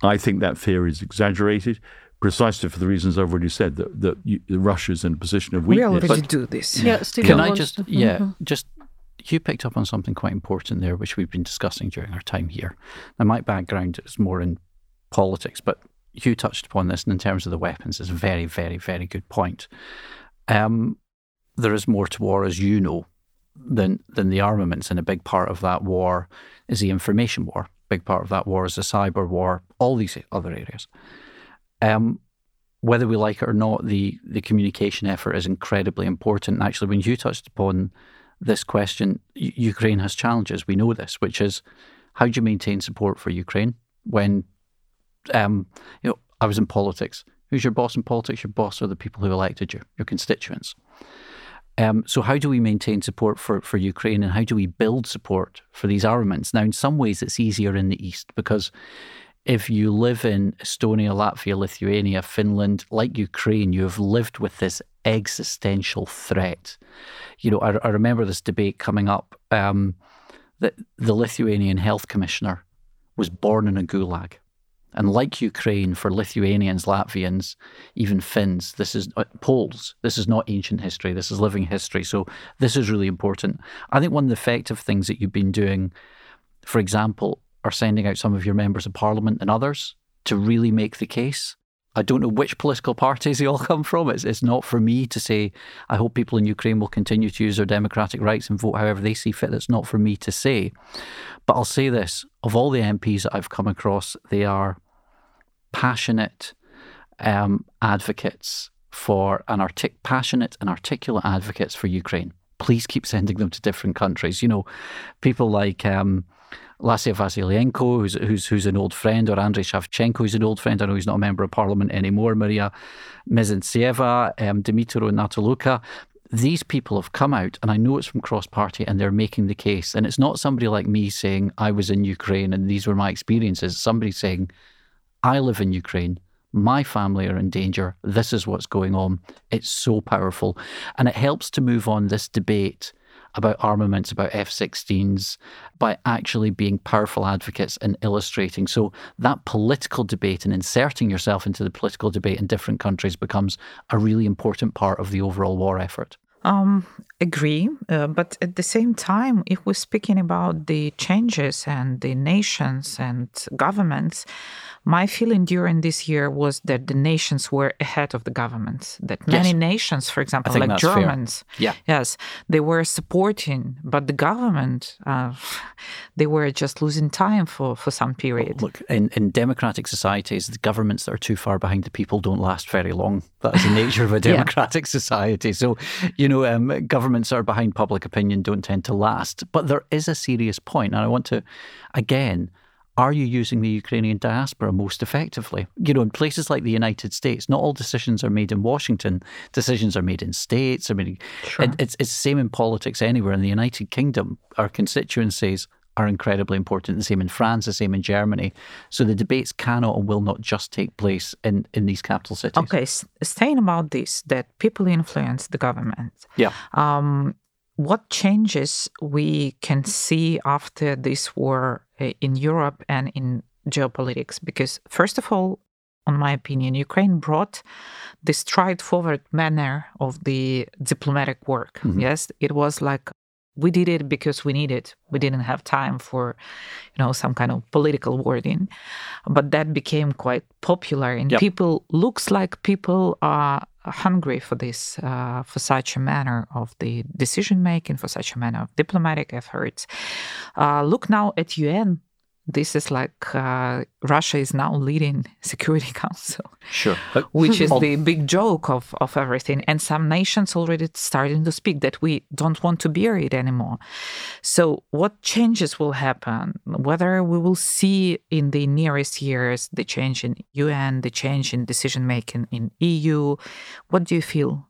I think that fear is exaggerated, precisely for the reasons I've already said, that Russia is in a position of weakness. We already do this. Yeah, can I just, you picked up on something quite important there, which we've been discussing during our time here. Now, my background is more in politics, but you touched upon this, and in terms of the weapons, it's a very, very, very good point. There is more to war, as you know, than the armaments, and a big part of that war is the information war. A big part of that war is the cyber war, all these other areas. Whether we like it or not, the communication effort is incredibly important. And actually, when you touched upon this question, Ukraine has challenges. We know this, which is how do you maintain support for Ukraine when, I was in politics. Who's your boss in politics? Your boss are the people who elected you, your constituents. So how do we maintain support for Ukraine, and how do we build support for these armaments? Now, in some ways, it's easier in the East because if you live in Estonia, Latvia, Lithuania, Finland, like Ukraine, you have lived with this existential threat. You know, I remember this debate coming up that the Lithuanian health commissioner was born in a gulag. And like Ukraine, for Lithuanians, Latvians, even Finns, this is Poles. This is not ancient history. This is living history. So this is really important. I think one of the effective things that you've been doing, for example, are sending out some of your members of parliament and others to really make the case. I don't know which political parties they all come from. It's not for me to say, I hope people in Ukraine will continue to use their democratic rights and vote however they see fit. That's not for me to say. But I'll say this, of all the MPs that I've come across, they are passionate advocates for, passionate and articulate advocates for Ukraine. Please keep sending them to different countries. You know, people like Lasia Vasilyenko, who's an old friend, or Andrei Shevchenko, who's an old friend. I know he's not a member of parliament anymore. Maria Mezentseva, Dmytro Natoluka. These people have come out, and I know it's from cross-party, and they're making the case. And it's not somebody like me saying, I was in Ukraine and these were my experiences. Somebody saying, I live in Ukraine. My family are in danger. This is what's going on. It's so powerful. And it helps to move on this debate about armaments, about F-16s, by actually being powerful advocates and illustrating. So that political debate and inserting yourself into the political debate in different countries becomes a really important part of the overall war effort. Agree. But at the same time, if we're speaking about the changes and the nations and governments, my feeling during this year was that the nations were ahead of the governments. That many nations, for example, like Germans, they were supporting, but the government, they were just losing time for some period. Look, in democratic societies, the governments that are too far behind the people don't last very long. That is the nature of a democratic society. So, you know, governments that are behind public opinion don't tend to last. But there is a serious point, and I want to, again, are you using the Ukrainian diaspora most effectively? You know, in places like the United States, not all decisions are made in Washington. Decisions are made in states. I mean, it's the same in politics anywhere. In the United Kingdom, our constituencies are incredibly important. The same in France, the same in Germany. So the debates cannot and will not just take place in these capital cities. Okay, staying about this, that people influence the government. Yeah. What changes we can see after this war in Europe and in geopolitics? Because first of all, on my opinion, Ukraine brought the straightforward manner of the diplomatic work. Mm-hmm. Yes, it was like, we did it because we needed. We didn't have time for, you know, some kind of political wording. But that became quite popular. And people, looks like people are hungry for this, for such a manner of the decision-making, for such a manner of diplomatic efforts. Look now at UN. This is like Russia is now leading Security Council, which is the big joke of everything. And some nations already starting to speak that we don't want to bear it anymore. So what changes will happen? Whether we will see in the nearest years the change in UN, the change in decision-making in EU? What do you feel?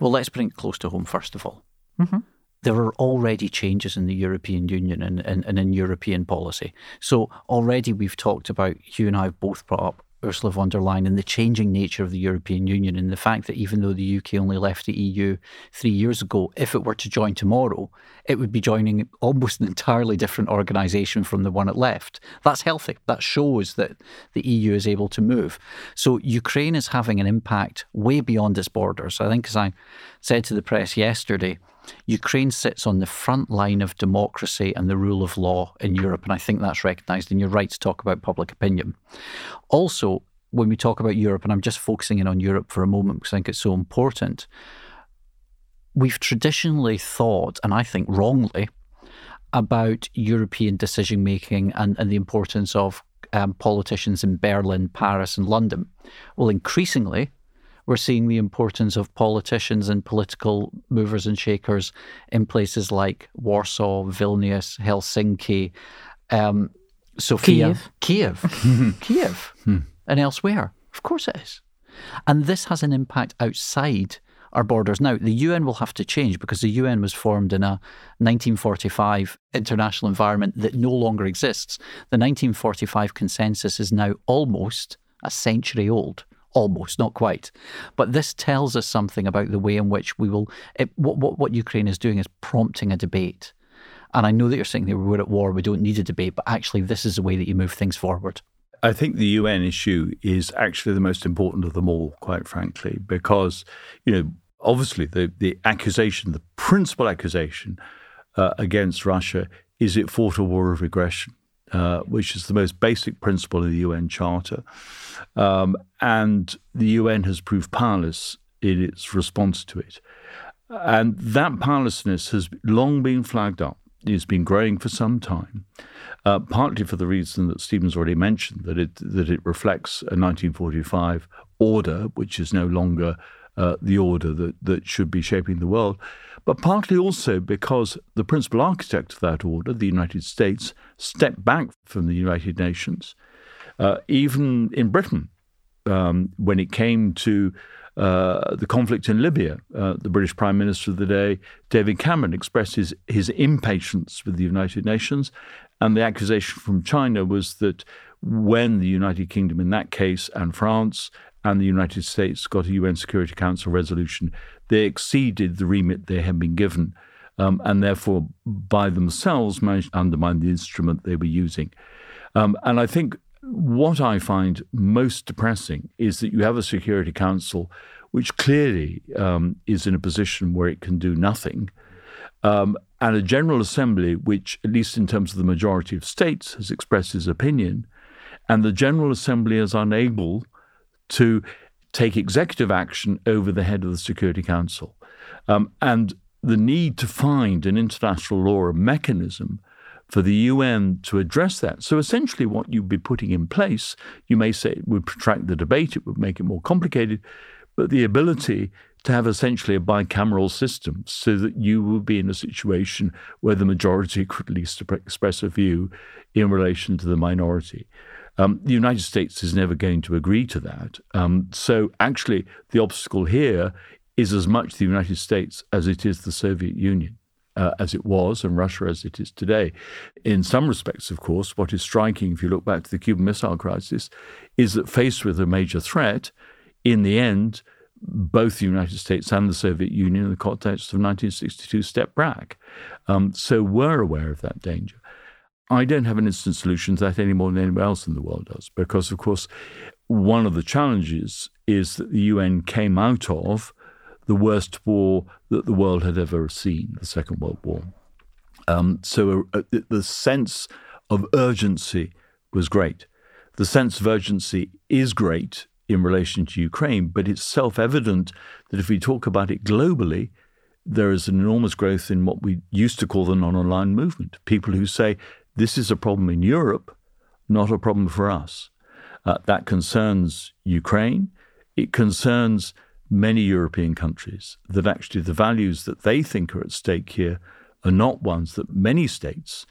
Well, let's bring it close to home, first of all. Mm-hmm. There are already changes in the European Union and in European policy. So already we've talked about, you and I have both brought up Ursula von der Leyen and the changing nature of the European Union, and the fact that even though the UK only left the EU 3 years ago, if it were to join tomorrow, it would be joining almost an entirely different organisation from the one it left. That's healthy. That shows that the EU is able to move. So Ukraine is having an impact way beyond its borders. I think, as I said to the press yesterday, Ukraine sits on the front line of democracy and the rule of law in Europe, and I think that's recognised, and you're right to talk about public opinion. Also, when we talk about Europe, and I'm just focusing in on Europe for a moment because I think it's so important, we've traditionally thought, and I think wrongly, about European decision-making and the importance of politicians in Berlin, Paris and London. Well, increasingly, we're seeing the importance of politicians and political movers and shakers in places like Warsaw, Vilnius, Helsinki, Sofia, Kiev, and elsewhere. Of course it is. And this has an impact outside our borders. Now, the UN will have to change because the UN was formed in a 1945 international environment that no longer exists. The 1945 consensus is now almost a century old. Almost, not quite. But this tells us something about the way in which we will... What Ukraine is doing is prompting a debate. And I know that you're saying that we're at war, we don't need a debate, but actually this is the way that you move things forward. I think the UN issue is actually the most important of them all, quite frankly, because, you know, obviously the accusation, the principal accusation against Russia is it fought a war of aggression. Which is the most basic principle in the UN Charter. And the UN has proved powerless in its response to it. And that powerlessness has long been flagged up. It's been growing for some time, partly for the reason that Stephen's already mentioned, that it reflects a 1945 order, which is no longer the order that should be shaping the world, but partly also because the principal architect of that order, the United States, stepped back from the United Nations. Even in Britain, when it came to the conflict in Libya, the British Prime Minister of the day, David Cameron, expressed his impatience with the United Nations. And the accusation from China was that when the United Kingdom, in that case, and France and the United States got a UN Security Council resolution, they exceeded the remit they had been given, and therefore by themselves managed to undermine the instrument they were using. And I think what I find most depressing is that you have a Security Council which clearly is in a position where it can do nothing, and a General Assembly which, at least in terms of the majority of states, has expressed its opinion, and the General Assembly is unable to take executive action over the head of the Security Council. And the need to find an international law or mechanism for the UN to address that. So essentially what you'd be putting in place, you may say it would protract the debate, it would make it more complicated, but the ability to have essentially a bicameral system so that you would be in a situation where the majority could at least express a view in relation to the minority. The United States is never going to agree to that. So actually the obstacle here is as much the United States as it is the Soviet Union. As it was, and Russia as it is today. In some respects, of course, what is striking, if you look back to the Cuban Missile Crisis, is that faced with a major threat, in the end, both the United States and the Soviet Union in the context of 1962 stepped back. So we're aware of that danger. I don't have an instant solution to that any more than anyone else in the world does, because, of course, one of the challenges is that the UN came out of the worst war that the world had ever seen, the Second World War. So the sense of urgency was great. The sense of urgency is great in relation to Ukraine, but it's self-evident that if we talk about it globally, there is an enormous growth in what we used to call the non-aligned movement, people who say, this is a problem in Europe, not a problem for us. That concerns Ukraine. It concerns many European countries, that actually the values that they think are at stake here are not ones that many states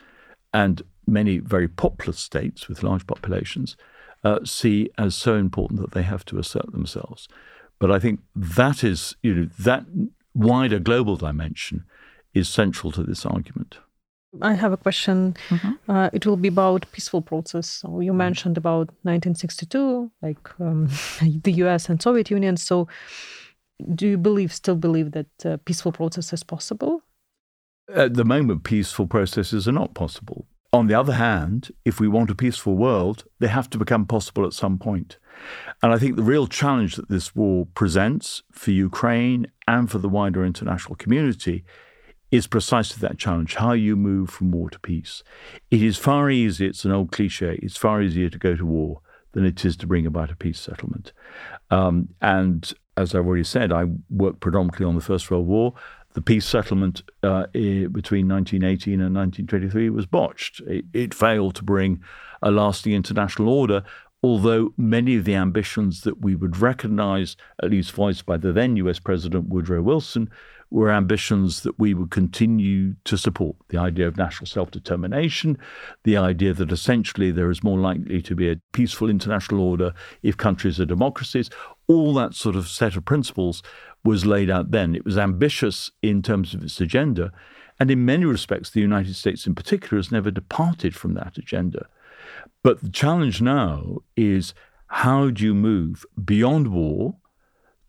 and many very populous states with large populations see as so important that they have to assert themselves. But I think that is, that wider global dimension is central to this argument. I have a question. Mm-hmm. It will be about peaceful process. So you mentioned about 1962, like the US and Soviet Union. So do you still believe that peaceful process is possible? At the moment, peaceful processes are not possible. On the other hand, if we want a peaceful world, they have to become possible at some point. And I think the real challenge that this war presents for Ukraine and for the wider international community is precisely that challenge, how you move from war to peace. It is far easier, it's an old cliche, it's far easier to go to war than it is to bring about a peace settlement. And as I've already said, I worked predominantly on the First World War. The peace settlement between 1918 and 1923 was botched. It failed to bring a lasting international order, although many of the ambitions that we would recognize, at least voiced by the then US President Woodrow Wilson, were ambitions that we would continue to support. The idea of national self-determination, the idea that essentially there is more likely to be a peaceful international order if countries are democracies, all that sort of set of principles was laid out then. It was ambitious in terms of its agenda. And in many respects, the United States in particular has never departed from that agenda. But the challenge now is how do you move beyond war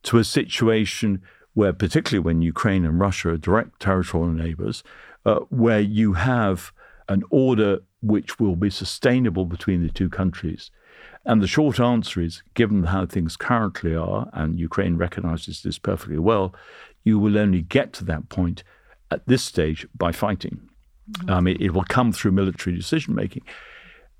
to a situation where, particularly when Ukraine and Russia are direct territorial neighbors, where you have an order which will be sustainable between the two countries. And the short answer is, given how things currently are, and Ukraine recognizes this perfectly well, you will only get to that point at this stage by fighting. Mm-hmm. It will come through military decision-making.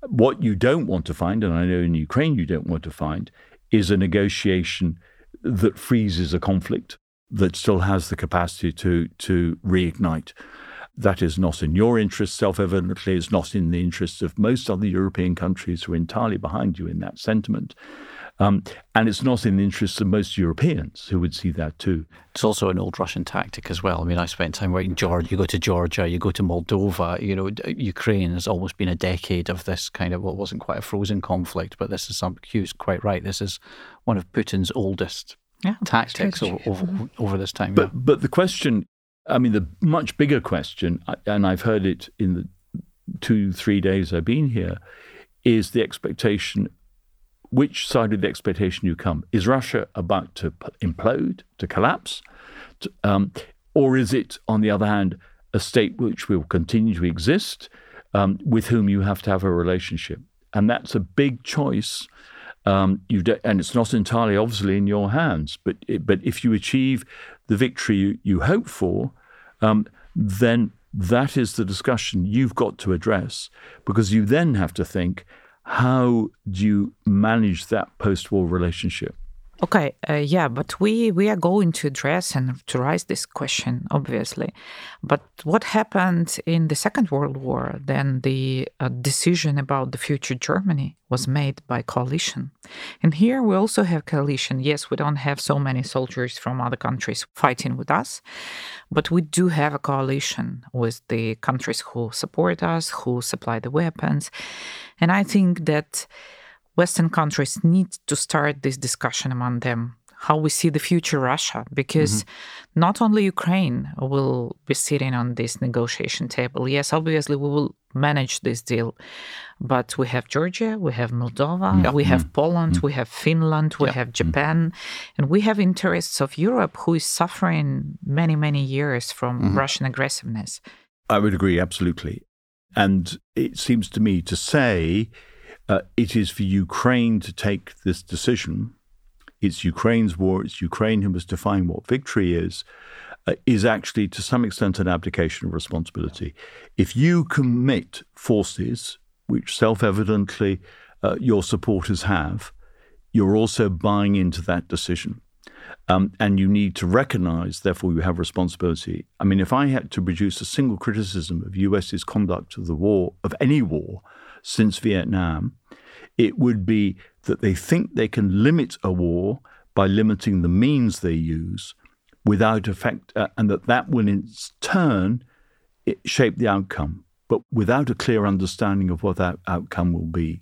What you don't want to find, and I know in Ukraine you don't want to find, is a negotiation that freezes a conflict that still has the capacity to reignite. That is not in your interest, self-evidently. It's not in the interests of most other European countries who are entirely behind you in that sentiment. And it's not in the interests of most Europeans who would see that too. It's also an old Russian tactic as well. I mean, I spent time writing Georgia. You go to Georgia, you go to Moldova, you know, Ukraine has almost been a decade of this kind of, well, it wasn't quite a frozen conflict, but this is something, Hugh's quite right. This is one of Putin's oldest tactics over this time. But the question, I mean, the much bigger question, and I've heard it in the 2-3 days I've been here, is the expectation, which side of the expectation you come? Is Russia about to implode, to collapse? Or is it, on the other hand, a state which will continue to exist, with whom you have to have a relationship? And that's a big choice. And it's not entirely obviously in your hands, but if you achieve the victory you hope for, then that is the discussion you've got to address, because you then have to think, how do you manage that post-war relationship? Okay, but we are going to address and to raise this question, obviously. But what happened in the Second World War, then the decision about the future Germany was made by coalition. And here we also have coalition. Yes, we don't have so many soldiers from other countries fighting with us, but we do have a coalition with the countries who support us, who supply the weapons. And I think that Western countries need to start this discussion among them, how we see the future Russia, because not only Ukraine will be sitting on this negotiation table. Yes, obviously we will manage this deal, but we have Georgia, we have Moldova, we have Poland, we have Finland, we have Japan, and we have interests of Europe who is suffering many, many years from Russian aggressiveness. I would agree, absolutely. And it seems to me to say, it is for Ukraine to take this decision. It's Ukraine's war. It's Ukraine who must define what victory is actually to some extent an abdication of responsibility. If you commit forces, which self-evidently your supporters have, you're also buying into that decision. And you need to recognize, therefore, you have responsibility. I mean, if I had to produce a single criticism of US's conduct of the war, of any war, since Vietnam, it would be that they think they can limit a war by limiting the means they use without effect, and that will in turn shape the outcome, but without a clear understanding of what that outcome will be.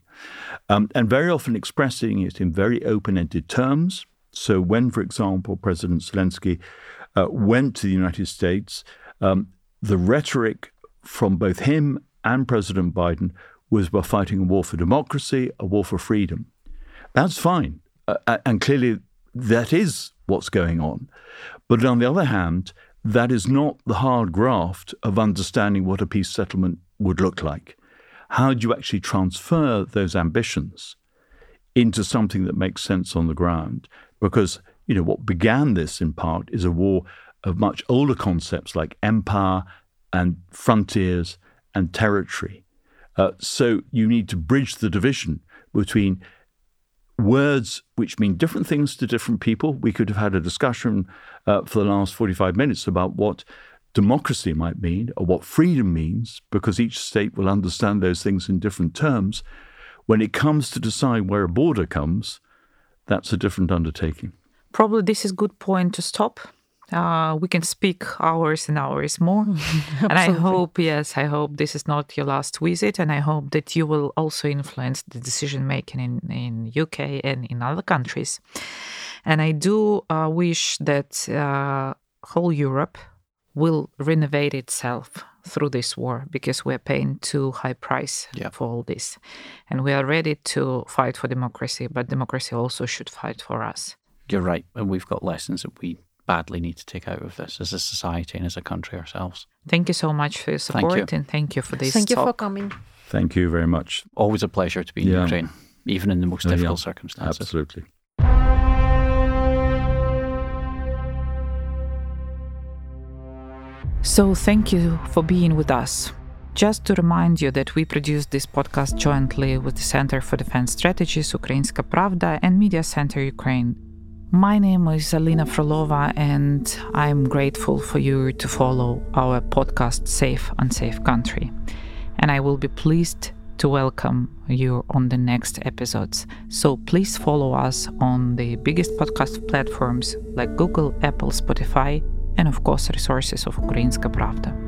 And very often expressing it in very open-ended terms. So when, for example, President Zelensky went to the United States, the rhetoric from both him and President Biden was we're fighting a war for democracy, a war for freedom. That's fine. And clearly that is what's going on. But on the other hand, that is not the hard graft of understanding what a peace settlement would look like. How do you actually transfer those ambitions into something that makes sense on the ground? Because, you know, what began this in part is a war of much older concepts like empire and frontiers and territory. So you need to bridge the division between words which mean different things to different people. We could have had a discussion for the last 45 minutes about what democracy might mean or what freedom means, because each state will understand those things in different terms. When it comes to decide where a border comes, that's a different undertaking. Probably this is a good point to stop. We can speak hours and hours more. And I hope this is not your last visit, and I hope that you will also influence the decision making in UK and in other countries. And I do wish that whole Europe will renovate itself through this war, because we are paying too high price for all this, and we are ready to fight for democracy, but democracy also should fight for us. You're right, and we've got lessons that we badly need to take out of this as a society and as a country ourselves. Thank you so much for your support, and thank you for this. Thank you for coming. Thank you very much. Always a pleasure to be in Ukraine, even in the most difficult circumstances. Absolutely. So thank you for being with us. Just to remind you that we produced this podcast jointly with the Center for Defense Strategies, Ukrainska Pravda, and Media Center Ukraine. My name is Alina Frolova, and I'm grateful for you to follow our podcast Safe and Safe Country. And I will be pleased to welcome you on the next episodes. So please follow us on the biggest podcast platforms like Google, Apple, Spotify, and of course resources of Ukrainska Pravda.